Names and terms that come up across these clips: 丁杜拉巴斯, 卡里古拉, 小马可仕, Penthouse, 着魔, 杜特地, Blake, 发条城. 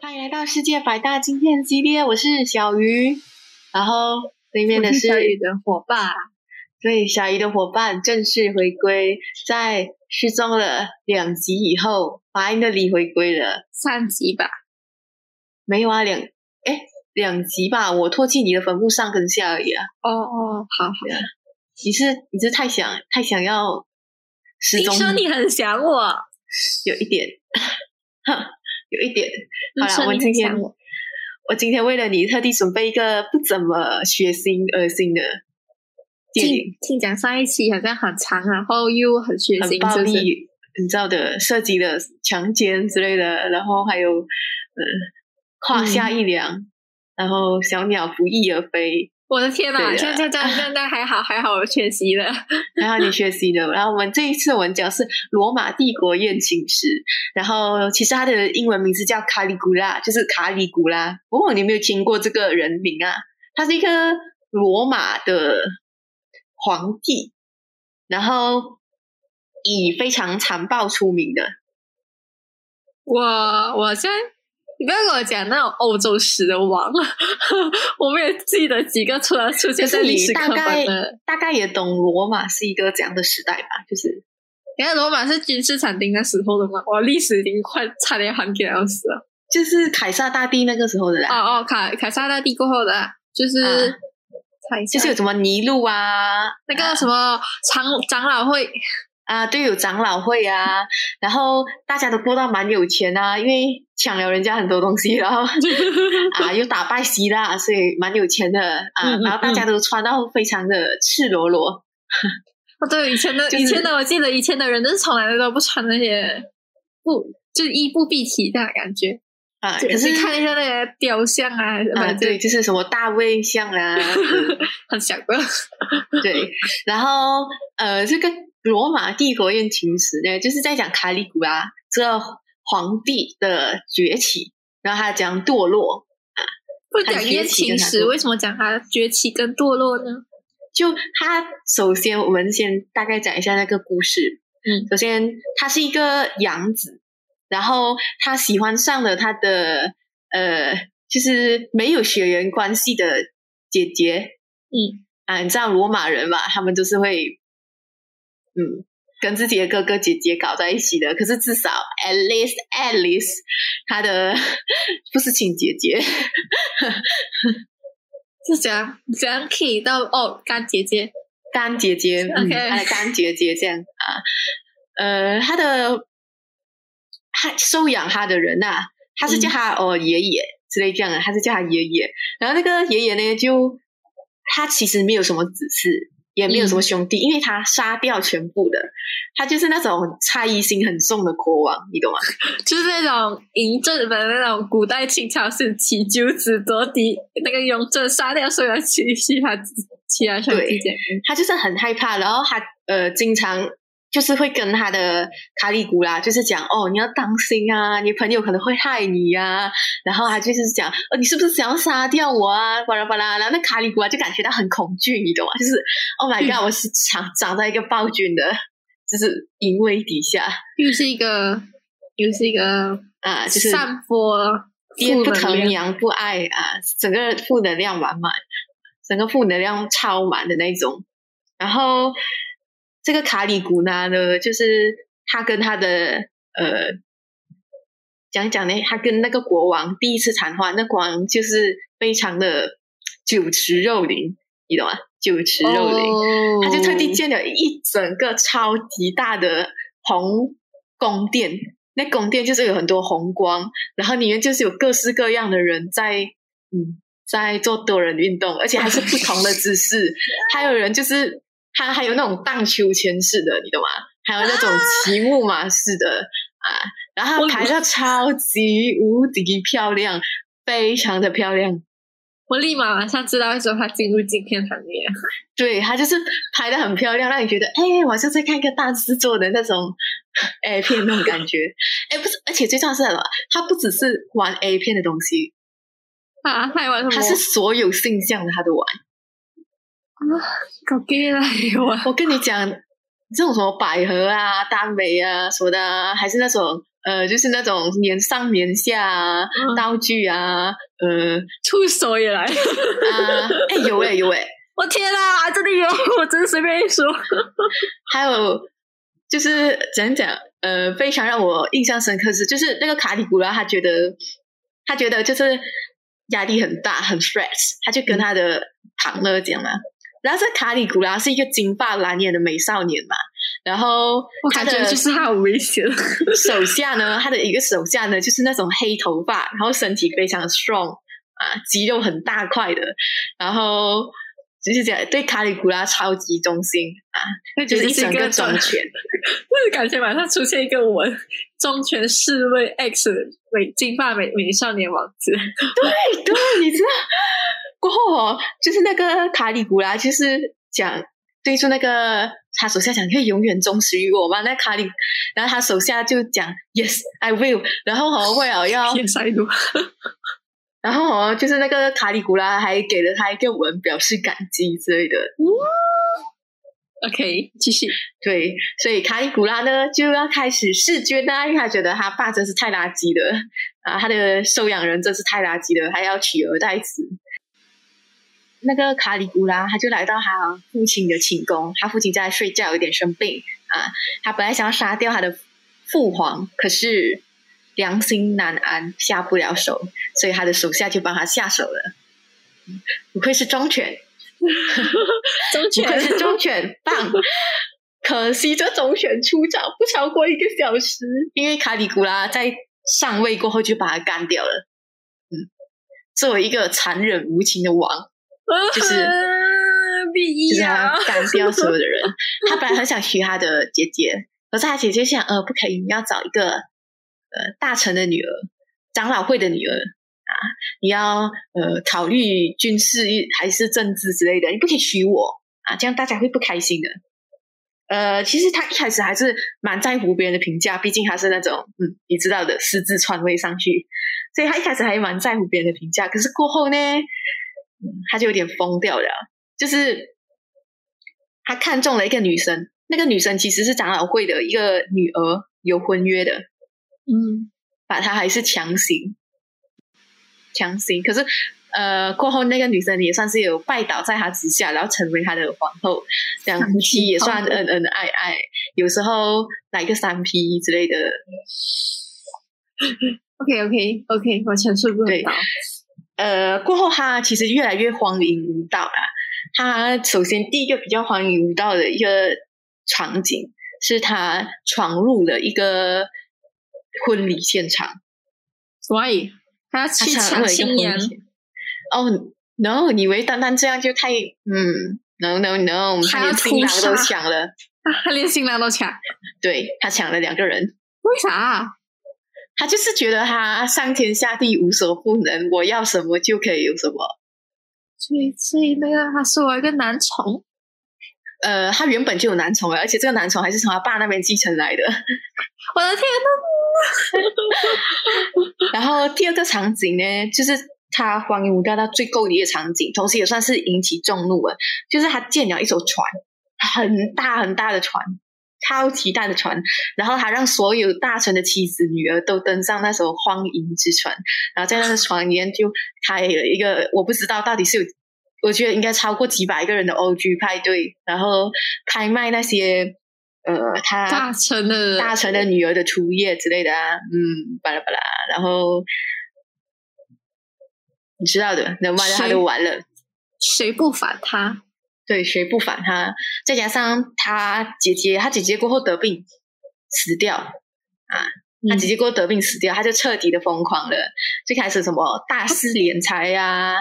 欢迎来到世界百大晶片系列，我是小鱼，然后对面的是小鱼的伙伴，对，小鱼的伙伴正式回归，在失踪了2集以后，华英的李回归了3集吧？没有啊，两集吧，我唾弃你的坟墓上跟下而已啊。哦，好好，你是太想要失踪？你说你很想我，有一点，有一点。好啦，我今天为了你特地准备一个不怎么血腥恶心的电影。听讲上一期好像很长，然后又很血腥，很暴力，就是你知道的，涉及了强奸之类的，然后还有胯下一凉，然后小鸟不翼而飞。我的天哪，这样还好我学习了，还好你学习了。然后这一次我们讲是罗马帝国艳情史，然后其实它的英文名字叫卡里古拉，就是卡里古拉。你有没有听过这个人名啊？他是一个罗马的皇帝，然后以非常残暴出名的。我现在你不要跟我讲那种欧洲史的王我没有记得几个出来出现在历史课本的。大概也懂罗马是一个怎样的时代吧，就是原来罗马是军事场丁那时候的吗？我历史已经快差点还给老师了，就是凯撒大帝那个时候的啦。凯撒大帝过后的，就是、就是有什么尼禄啊，那个什么长老会啊，对，有长老会啊，然后大家都过到蛮有钱啊，因为抢了人家很多东西，然后啊又打败希腊，所以蛮有钱的啊。然后大家都穿到非常的赤裸裸。哦，对，以前的我记得以前的人就是从来都不穿那些布，就是衣不蔽体的感觉啊。可是看一下那些雕像啊，对，就是什么大卫像啊，很小个。对，然后这个罗马帝国艳情史呢，就是在讲卡里古拉这皇帝的崛起，然后他讲堕落啊。不讲艳情史，为什么讲他崛起跟堕落呢？就他首先，我们先大概讲一下那个故事。首先他是一个养子，然后他喜欢上了他的就是没有血缘关系的姐姐。你知道罗马人嘛，他们就是会。跟自己的哥哥姐姐搞在一起的，可是至少 at least 他的不是亲姐姐是怎样可以到干姐姐 okay. 他的干姐姐这样啊。他收养他的人啊，他是叫他爷爷之类这样的，他是叫他爷爷。然后那个爷爷呢，就他其实没有什么指示，也没有什么兄弟，因为他杀掉全部的，他就是那种猜疑心很重的国王，你懂吗？就是那种嬴政的那种古代清朝时期，九子夺嫡，那个嬴政杀掉所有其他兄弟姐妹，他就是很害怕。然后他经常就是会跟他的卡里古拉就是讲你要当心啊，你朋友可能会害你啊。然后他就是讲你是不是想要杀掉我啊，巴拉巴拉。然后那卡里古拉就感觉到很恐惧，你懂吗？就是 Oh my god， 我是长在一个暴君的就是淫威底下，又是一个啊，就是散播爹不疼娘不爱啊，整个负能量满满，整个负能量超满的那种。然后这个卡里古拉呢，就是他跟他的讲呢，他跟那个国王第一次谈话，那国王就是非常的酒池肉林，你懂吗？酒池肉林，他就特地建了一整个超级大的红宫殿，那宫殿就是有很多红光，然后里面就是有各式各样的人在做多人运动，而且还是不同的姿势，还有人就是。他还有那种荡秋千式的，你懂吗？还有那种骑木马式的啊，然后他排到超级无敌漂亮，非常的漂亮。我立马马上知道为什么他进入镜片行业。对，他就是排得很漂亮，让你觉得我好像在看一个大制作的那种 A 片那种感觉。不是，而且最重要是什么？他不只是玩 A 片的东西啊，他还玩什么？他是所有性向的他都玩。搞 gay 了！我跟你讲，这种什么百合啊、耽美啊什么的、啊，还是那种就是那种年上年下啊、道具啊，触手也来啊，哎、有哎、有哎、我天啊，真的有，我真随便一说。还有就是讲非常让我印象深刻是，就是那个卡里古拉，他觉得就是压力很大很 stress， 他就跟他的旁乐讲嘛。然后这卡里古拉是一个金发蓝眼的美少年嘛，然后他的就是他很危险。手下呢，他的一个手下呢就是那种黑头发，然后身体非常 strong 啊，肌肉很大块的，然后就是讲对卡里古拉超级忠心啊，那就是一整个忠犬。我感觉马上出现一个我忠犬侍卫 X 金发美少年王子。对对，你知道。过后哦，就是那个卡里古拉，就是讲对住那个他手下讲，可以永远忠实于我吗？那卡里，然后他手下就讲 Yes, I will。然后哦，为了要，然后哦，就是那个卡里古拉还给了他一个吻，表示感激之类的。OK， 继续。对，所以卡里古拉呢就要开始弑君啦，因为他觉得他爸真是太垃圾了啊，他的收养人真是太垃圾了，还要取而代之。那个卡里古拉他就来到他父亲的寝宫，他父亲在睡觉有点生病啊，他本来想要杀掉他的父皇，可是良心难安下不了手，所以他的手下就帮他下手了。不愧是忠犬。不愧是忠犬棒。可惜这忠犬出场不超过1个小时，因为卡里古拉在上位过后就把他干掉了。作为一个残忍无情的王，就是他干掉所有的人。他本来很想娶他的姐姐，可是他姐姐想不可以，你要找一个大臣的女儿，长老会的女儿啊，你要考虑军事还是政治之类的，你不可以娶我啊，这样大家会不开心的。其实他一开始还是蛮在乎别人的评价，毕竟他是那种你知道的私自篡位上去，所以他一开始还蛮在乎别人的评价。可是过后呢，他就有点疯掉了，就是他看中了一个女生，那个女生其实是长老会的一个女儿，有婚约的，把她还是强行，可是过后那个女生也算是有拜倒在他之下，然后成为他的皇后，两夫妻也算恩恩爱爱，有时候来个3P之类的。OK， 我陈述不很好。过后他其实越来越荒淫无道啦。他首先第一个比较荒淫无道的一个场景是他闯入了一个婚礼现场。Why？ 他去抢新娘？哦、no！ 你以为单单这样就太No！ 他连新郎都抢了，他连新郎都抢，对，他抢了2个人，为啥？他就是觉得他上天下地无所不能，我要什么就可以有什么。所以那个他说我一个男宠，他原本就有男宠了，而且这个男宠还是从他爸那边继承来的。我的天哪！然后第2个场景呢，就是他荒淫无道到最够力的场景，同时也算是引起众怒了。就是他建了一艘船，很大很大的船。超级大的船，然后他让所有大臣的妻子女儿都登上那艘荒淫之船，然后在那个船里面就开了一个我不知道到底是有，我觉得应该超过几百个人的 OG 派对，然后拍卖那些他大臣的女儿的初夜之类的啊，巴拉巴拉，然后你知道的，能玩的他都玩了，谁不反他？对，谁不反他？再加上他姐姐过后得病死掉啊！他姐姐过后得病死掉，他就彻底的疯狂了。最开始什么大肆敛财啊，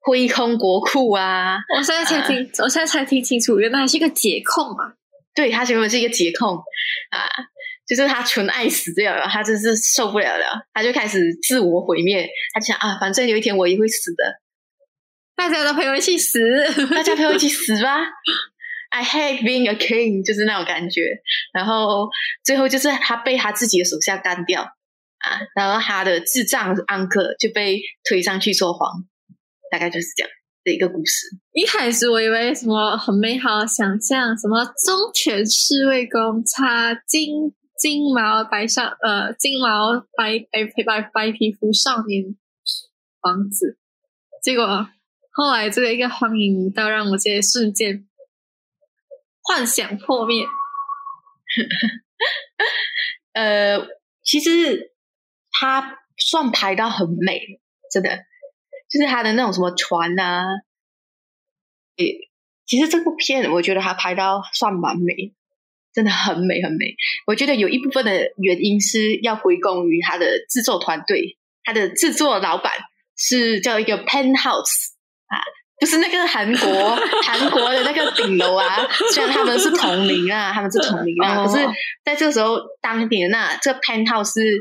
挥空国库啊！我现在才听清楚，原来还是个解控啊！对，他原本是一个解控啊，就是他纯爱死掉了，他真是受不了了，他就开始自我毁灭。他就想啊，反正有一天我也会死的。大家都陪我一起死，大家陪我一起死吧。I hate being a king， 就是那种感觉。然后最后就是他被他自己的手下干掉啊，然后他的智障 uncle 就被推上去做皇，大概就是这样。的一个故事。一开始我以为什么很美好的想象，什么忠犬侍卫公擦金毛白皮肤少年王子，结果后来这个一个荒淫舞蹈让我这些瞬间幻想破灭。其实他算拍到很美，真的，就是他的那种什么船啊，其实这部片我觉得他拍到算蛮美，真的很美很美。我觉得有一部分的原因是要归功于他的制作团队，他的制作老板是叫一个 Penthouse 啊，就是那个韩国的那个顶楼啊，虽然他们是同龄啊，可是在这个时候当年啊，这 Penthouse 是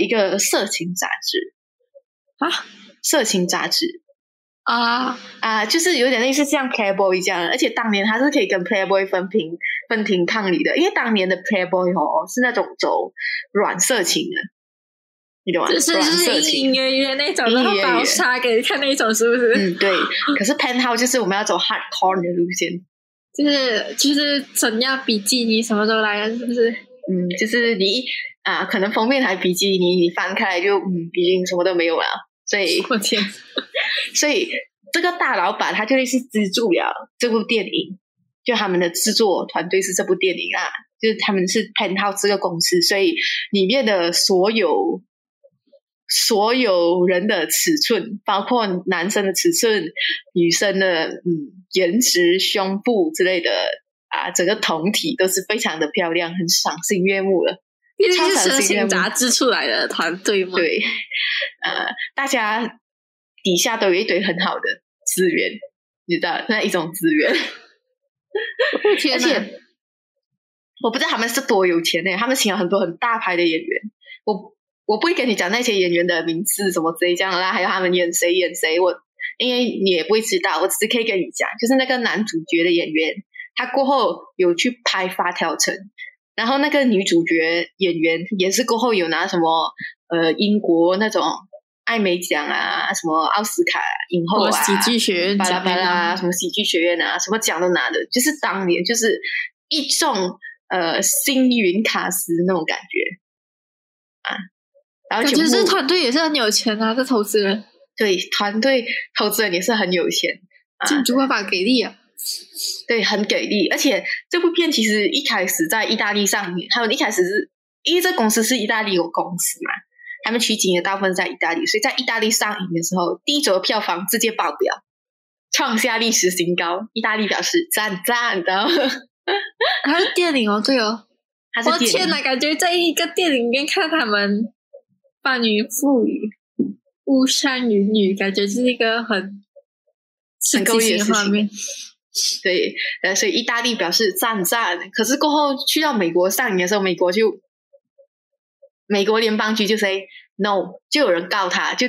一个色情杂志啊，色情杂志啊，就是有点类似像 Playboy 这样，而且当年他是可以跟 Playboy 分庭抗礼的，因为当年的 Playboy 哦是那种走软色情的。你懂吗？就是隐隐约约那种，然后把我杀给你看那种，是不是？嗯，对。可是 Penthouse 就是我们要走 hardcore 的路线，就是怎样比基尼什么都来了，是不是？嗯，就是你啊，可能封面还比基尼，你翻开来就比基尼什么都没有了，所以我天，所以这个大老板他就类似资助了这部电影，就他们的制作团队是这部电影啊，就是他们是 Penthouse 这个公司，所以里面的所有人的尺寸，包括男生的尺寸、女生的颜值、胸部之类的啊，整个酮体都是非常的漂亮，很赏心悦目了。毕竟是色情杂志出来的团队嘛，对，大家底下都有一堆很好的资源，你知道那一种资源。天哪，而且我不知道他们是多有钱呢，他们请了很多很大牌的演员，我不会跟你讲那些演员的名字什么之类这样啦，还有他们演谁，我因为你也不会知道，我只可以跟你讲，就是那个男主角的演员，他过后有去拍《发条城》，然后那个女主角演员也是过后有拿什么英国那种艾美奖啊，什么奥斯卡影后啊，喜剧学院巴拉巴拉，什么喜剧学院啊，什么奖都拿的，就是当年就是一众星云卡司那种感觉啊。然后就是团队也是很有钱啊，这投资人，对，团队投资人也是很有钱，建筑办法给力啊，对，很给力。而且这部片其实一开始在意大利上面，他们一开始是因为这公司是意大利有公司嘛，他们取景也大部分在意大利，所以在意大利上映的时候，第一周票房直接爆表，创下历史新高，意大利表示赞的。还是电影哦，对哦，我天哪，感觉在一个电影里面看他们扮演妇女、巫山云女，感觉是一个很勾引的画面。对，所以意大利表示赞。可是过后去到美国上映的时候，美国联邦局就 say no， 就有人告他，就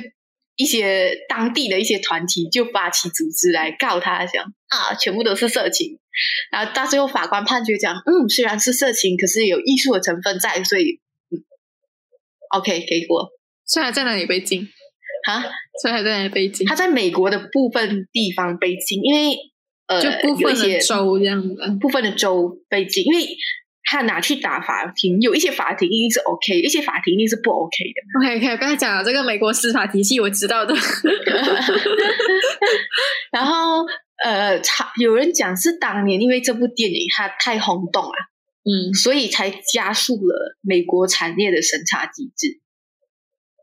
一些当地的一些团体就发起组织来告他，讲啊，全部都是色情。然后到最后法官判决讲，虽然是色情，可是有艺术的成分在，所以。OK， 可以过。所以他在哪里被禁？哈？所以他在哪里被禁？他在美国的部分地方被禁，因为就部分的州这样子，部分的州被禁，因为他拿去打法庭，有一些法庭一定是 OK， 一些法庭一定是不 OK 的。OK， 不要讲了，这个美国司法体系我知道的。然后有人讲是当年因为这部电影它太轰动了。所以才加速了美国产业的审查机制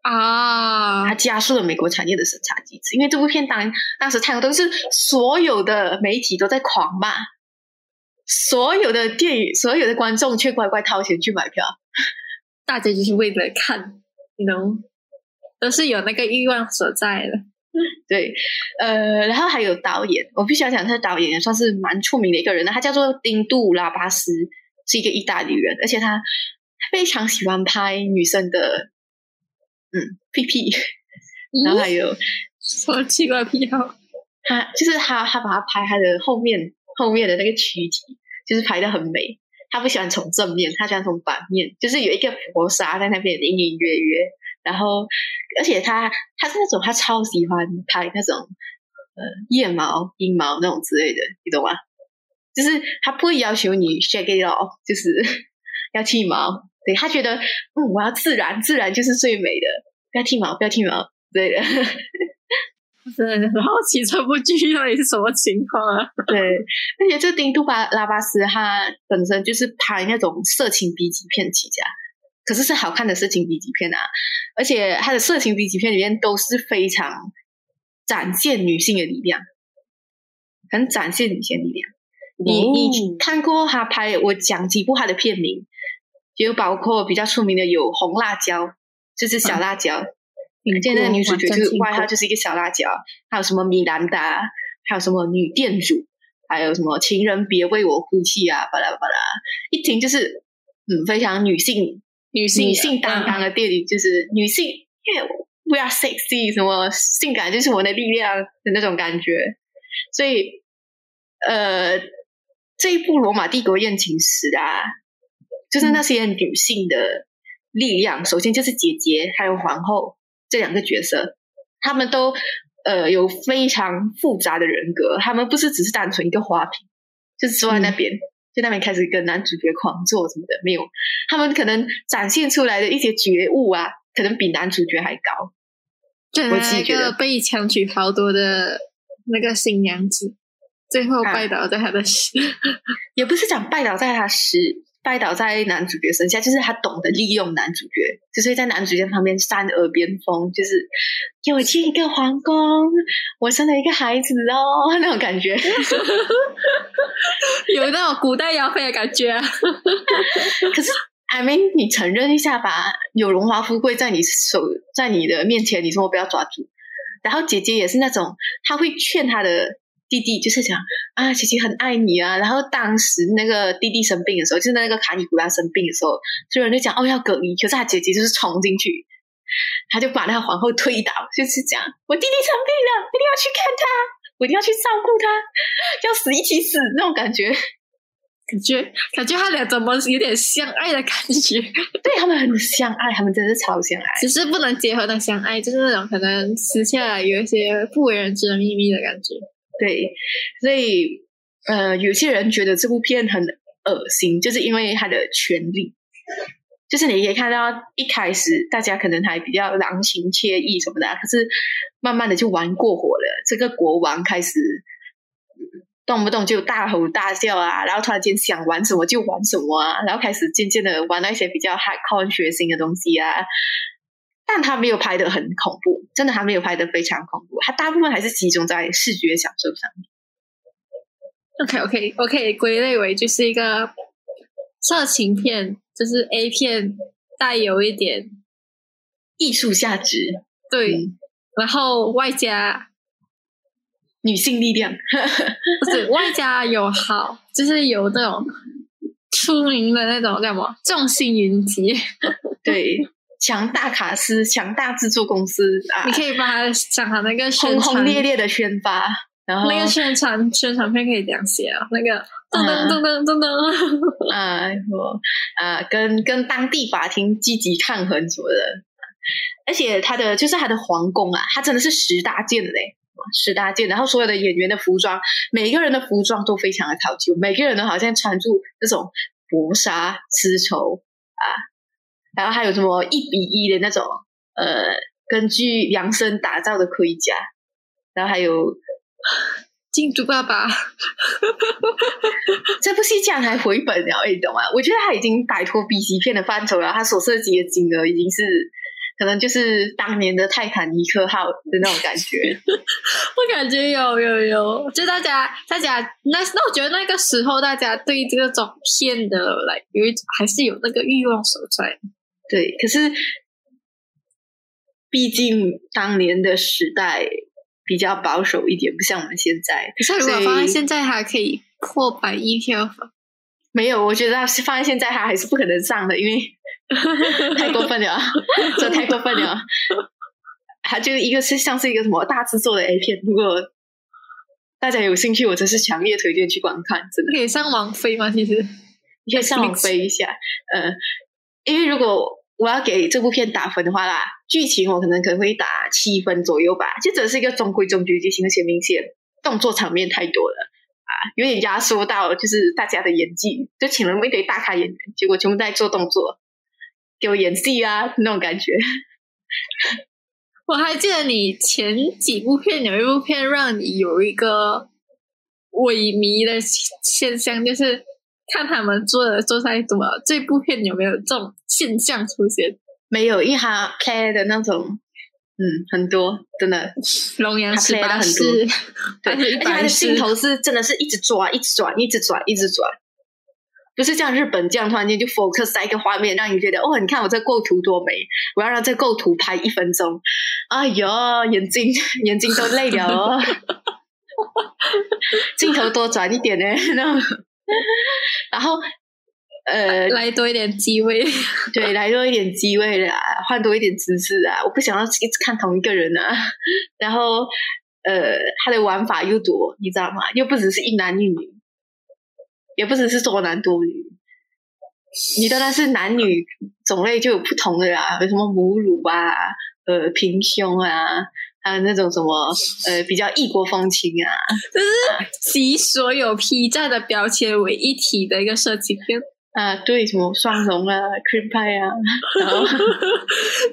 啊！它加速了美国产业的审查机制，因为这部片当时太多，是所有的媒体都在狂骂，所有的电影，所有的观众却乖乖掏钱去买票，大家就是为了看，你 know， 都是有那个欲望所在的。对，然后还有导演，我必须要讲，他导演也算是蛮出名的一个人，他叫做丁杜拉巴斯。是一个意大利人，而且他非常喜欢拍女生的屁屁，然后还有什么奇怪癖好，他把他拍他的后面的那个躯体，就是拍得很美。他不喜欢从正面，他喜欢从反面，就是有一个佛沙在那边隐隐约约。然后而且他是那种他超喜欢拍那种腋毛、阴毛那种之类的，你懂吗？就是他不会要求你 shake it off， 就是要剃毛。对，他觉得我要自然，自然就是最美的，不要剃毛，不要剃毛之类的。真的很好奇这部剧到底是什么情况啊？对，而且这丁都拉巴斯他本身就是拍那种色情 B 级片起家，可是是好看的色情 B 级片啊，而且他的色情 B 级片里面都是非常展现女性的力量，很展现女性的力量。你看过他拍，我讲几部他的片名，就包括比较出名的有红辣椒，就是小辣椒，现在那个女主角就是外号就是一个小辣椒，还有什么米兰达，还有什么女店主，还有什么情人别为我哭泣啊，巴拉巴拉，一听就是非常女性担当的电影，就是女性 we are sexy， 什么性感就是我们的力量的那种感觉。所以这一部罗马帝国艳情史啊，就是那些女性的力量，首先就是姐姐还有皇后这两个角色，她们都有非常复杂的人格，她们不是只是单纯一个花瓶，就是坐在那边在那边开始跟男主角狂做什么的，没有，她们可能展现出来的一些觉悟啊，可能比男主角还高。对，我自己觉得被强娶豪夺的那个新娘子最后拜倒在他的也不是讲拜倒在他拜倒在男主角身下，就是他懂得利用男主角，就是在男主角旁边扇耳边风，就是给我进一个皇宫，我生了一个孩子哦，那种感觉有那种古代妖妃的感觉啊可是I mean， 你承认一下吧，有荣华富贵在你的面前，你说我不要抓住。然后姐姐也是那种，她会劝她的弟弟，就是讲啊，姐姐很爱你啊。然后当时那个弟弟生病的时候，就是那个卡尼古拉生病的时候，所有人就讲哦要隔离，可是她姐姐就是冲进去，她就把那个皇后推倒，就是讲我弟弟生病了，一定要去看他，我一定要去照顾他，要死一起死那种感觉。感觉他俩怎么有点相爱的感觉对，他们很相爱，他们真的是超相爱，只是不能结合的相爱，就是那种可能私下有一些不为人知的秘密的感觉。对，所以有些人觉得这部片很恶心，就是因为他的权力，就是你可以看到一开始大家可能还比较郎情妾意什么的，可是慢慢的就玩过火了，这个国王开始动不动就大吼大叫啊，然后突然间想玩什么就玩什么啊，然后开始渐渐的玩那些比较 hardcore 血腥的东西啊。但他没有拍得很恐怖，真的他没有拍得非常恐怖，他大部分还是集中在视觉享受上面。OK， 归类为就是一个色情片，就是 A 片带有一点艺术价值，对，然后外加女性力量不是外加有好，就是有那种出名的那种叫什么众星云集对，强大卡司，强大制作公司啊，你可以把它讲好那个宣传轰轰烈烈的宣发，然后那个宣传片可以这样写啊，那个噔噔噔噔噔噔跟当地法庭积极抗衡什么的。而且它的皇宫啊，它真的是10大件，然后所有的演员的服装，每一个人的服装都非常的考究，每个人都好像穿住那种薄纱丝绸啊，然后还有什么1:1的那种根据量身打造的盔甲，然后还有金主爸爸这部戏竟然还回本了，你懂吗？我觉得他已经摆脱 B 级片的范畴了，他所涉及的金额已经是可能就是当年的泰坦尼克号的那种感觉我感觉有就大家那我觉得那个时候大家对这种片的来还是有那个欲望所在。对，可是毕竟当年的时代比较保守一点，不像我们现在。可是如果放在现在还可以破100亿票房，没有，我觉得放在现在它还是不可能上的，因为太过分了这太过分了它就是一个是像是一个什么大制作的 A 片，如果大家有兴趣，我真是强烈推荐去观看，真的。可以上网飞吗？其实你可以上网飞一下因为如果我要给这部片打分的话啦，剧情我可能会打7分左右吧，这只是一个中规中矩剧情，而且明显动作场面太多了啊，有点压缩到就是大家的演技，就请了一堆大咖演员，结果全部在做动作，给我演戏啊那种感觉。我还记得你前几部片有一部片让你有一个萎靡的现象，就是看他们做下去怎么，这部片有没有这种现象出现？没有，因为他 play 的那种很多，真的龙阳十八式，对，而且他的镜头是真的是一直抓一直转一直转一直转，不是像日本这样突然间就 focus 在一个画面，让你觉得哦，你看我这构图多美，我要让这构图拍1分钟，哎呦，眼睛都累了哦。镜头多转一点呢，然后来多一点机位，对，来多一点机位啦，换多一点姿势啊，我不想要一直看同一个人啊。然后他的玩法又多，你知道吗？又不只是一男一女，也不只是多男多女，你当然是男女种类就有不同的啦，有什么母乳啊，平胸啊。还有那种什么比较异国风情啊，就是集所有P站的标签为一体的一个设计片啊，对，什么双融啊 cream pie 啊，然后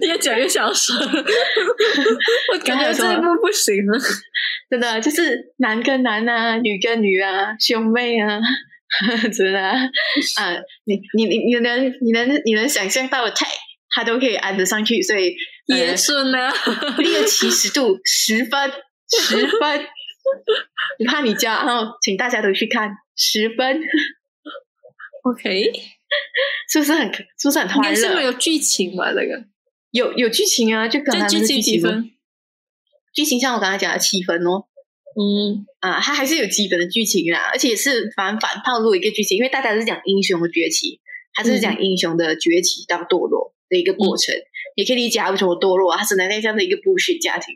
越讲越小声，我感觉这一幕不行了，真的就是男跟男啊，女跟女啊，兄妹啊，真的啊，你能想象到的 tag 他都可以安得上去，所以。也是呢，70度10分，你怕你加，然后请大家都去看10分。OK， 是不是很欢乐？应该是没有剧情吧？这个有剧情啊，就可能剧情几分？剧情像我刚才讲的7分哦。它还是有基本的剧情啦，而且也是反套路一个剧情，因为大家是讲英雄的崛起，它是讲英雄的崛起到堕落的一个过程。也可以理解他为什么堕落，他是生在这样的一个bullshit家庭，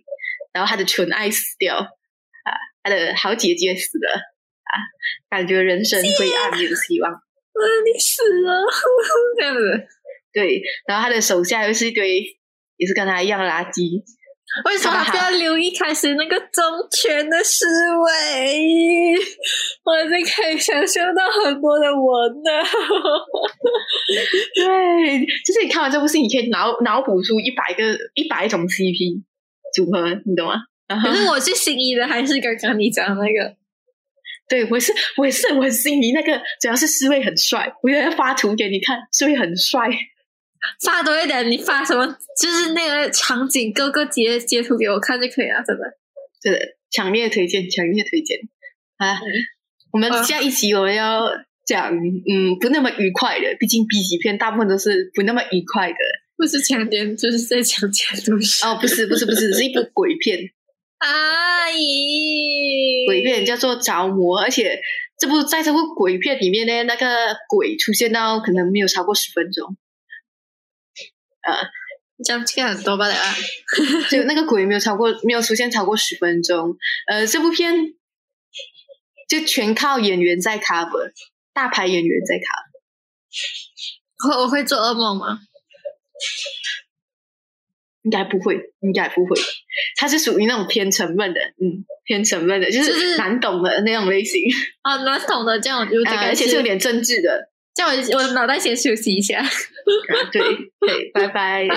然后他的纯爱死掉啊，他的好姐姐死了啊，感觉人生灰暗有希望，你死了这样子，对，然后他的手下又是一堆也是跟他一样垃圾，为什么他不要留一开始那个忠犬的思维？我已经可以想象到很多的文了。对，就是你看完这部戏，你可以脑补出100种 CP 组合，你懂吗？可是我最心仪的还是刚刚你讲的那个。对，我很心仪那个，主要是思维很帅，我要发图给你看，思维很帅。发多一点，你发什么？就是那个场景，各个截图给我看就可以了，真的。真的，强烈推荐，强烈推荐啊！我们下一期我们要讲，不那么愉快的，毕竟 B 级片大部分都是不那么愉快的。不是强奸，就是在强奸东西。哦，不是，是一部鬼片。啊咦！鬼片叫做《着魔》，而且在这部鬼片里面呢，那个鬼出现到可能没有超过10分钟。这样看很多吧，就那个鬼没有出现超过10分钟。这部片就全靠演员在 cover， 大牌演员在 cover。我会做噩梦吗？应该不会。它是属于那种偏沉闷的，就是难懂的那种类型。啊，难懂的这样我就大概，而且是有点政治的。叫我的脑袋先休息一下。对，拜拜。